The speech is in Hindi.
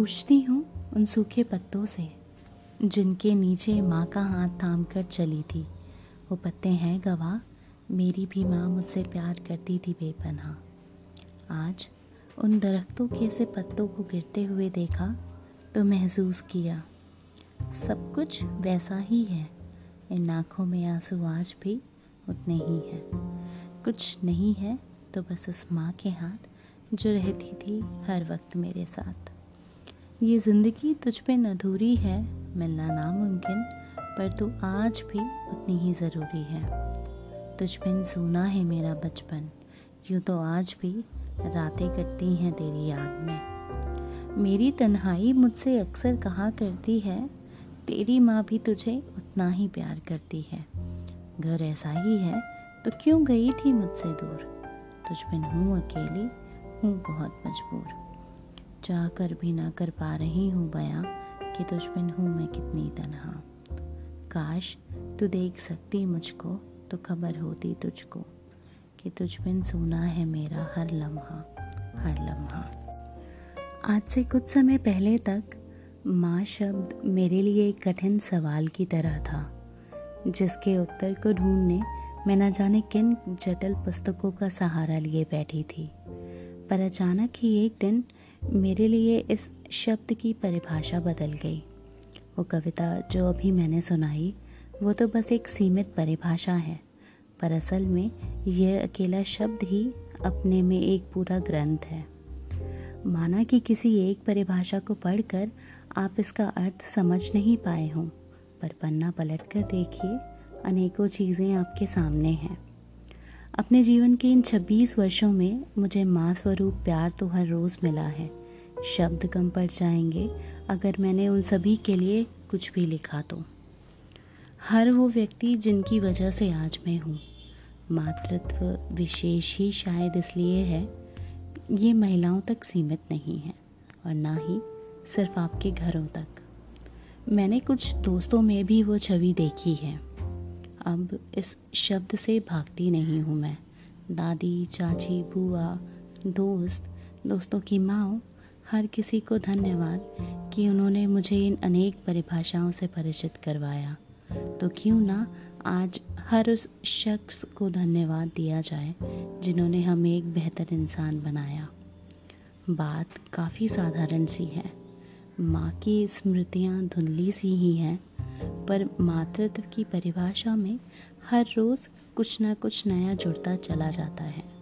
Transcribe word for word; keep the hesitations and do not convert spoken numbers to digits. पूछती हूँ उन सूखे पत्तों से जिनके नीचे माँ का हाथ थाम कर चली थी। वो पत्ते हैं गवाह, मेरी भी माँ मुझसे प्यार करती थी बेपनाह। आज उन दरख्तों के से पत्तों को गिरते हुए देखा तो महसूस किया सब कुछ वैसा ही है। इन आँखों में आंसू आज भी उतने ही हैं। कुछ नहीं है तो बस उस माँ के हाथ जो रहती थी हर वक्त मेरे साथ। ये ज़िंदगी तुझ पे अधूरी है, मिलना नामुमकिन, पर तू आज भी उतनी ही ज़रूरी है। तुझ बिन सोना है मेरा बचपन, यूँ तो आज भी रातें कटती हैं तेरी याद में। मेरी तन्हाई मुझसे अक्सर कहा करती है तेरी माँ भी तुझे उतना ही प्यार करती है। घर ऐसा ही है तो क्यों गई थी मुझसे दूर। तुझ बिन हूँ अकेली, हूँ बहुत मजबूर। चाह कर भी ना कर पा रही हूँ बयां कि तुझ बिन हूँ मैं कितनी तन्हा। काश तू देख सकती मुझको तो खबर होती तुझको कि तुझ बिन सोना है मेरा हर लम्हा हर लम्हा। आज से कुछ समय पहले तक माँ शब्द मेरे लिए एक कठिन सवाल की तरह था, जिसके उत्तर को ढूंढने मैं न जाने किन जटिल पुस्तकों का सहारा लिए बैठी थी। पर अचानक ही एक दिन मेरे लिए इस शब्द की परिभाषा बदल गई। वो कविता जो अभी मैंने सुनाई वो तो बस एक सीमित परिभाषा है, पर असल में यह अकेला शब्द ही अपने में एक पूरा ग्रंथ है। माना कि किसी एक परिभाषा को पढ़कर आप इसका अर्थ समझ नहीं पाए हों, पर पन्ना पलट कर देखिए, अनेकों चीज़ें आपके सामने हैं। अपने जीवन के इन छब्बीस वर्षों में मुझे माँ स्वरूप प्यार तो हर रोज़ मिला है। शब्द कम पड़ जाएंगे अगर मैंने उन सभी के लिए कुछ भी लिखा तो। हर वो व्यक्ति जिनकी वजह से आज मैं हूँ। मातृत्व विशेष ही शायद इसलिए है ये महिलाओं तक सीमित नहीं है, और ना ही सिर्फ आपके घरों तक। मैंने कुछ दोस्तों में भी वो छवि देखी है। अब इस शब्द से भागती नहीं हूँ मैं। दादी, चाची, बुआ, दोस्त, दोस्तों की माँ, हर किसी को धन्यवाद कि उन्होंने मुझे इन अनेक परिभाषाओं से परिचित करवाया। तो क्यों ना आज हर उस शख्स को धन्यवाद दिया जाए जिन्होंने हमें एक बेहतर इंसान बनाया। बात काफ़ी साधारण सी है। माँ की स्मृतियाँ धुंधली सी ही हैं, पर मातृत्व की परिभाषा में हर रोज़ कुछ ना कुछ नया जुड़ता चला जाता है।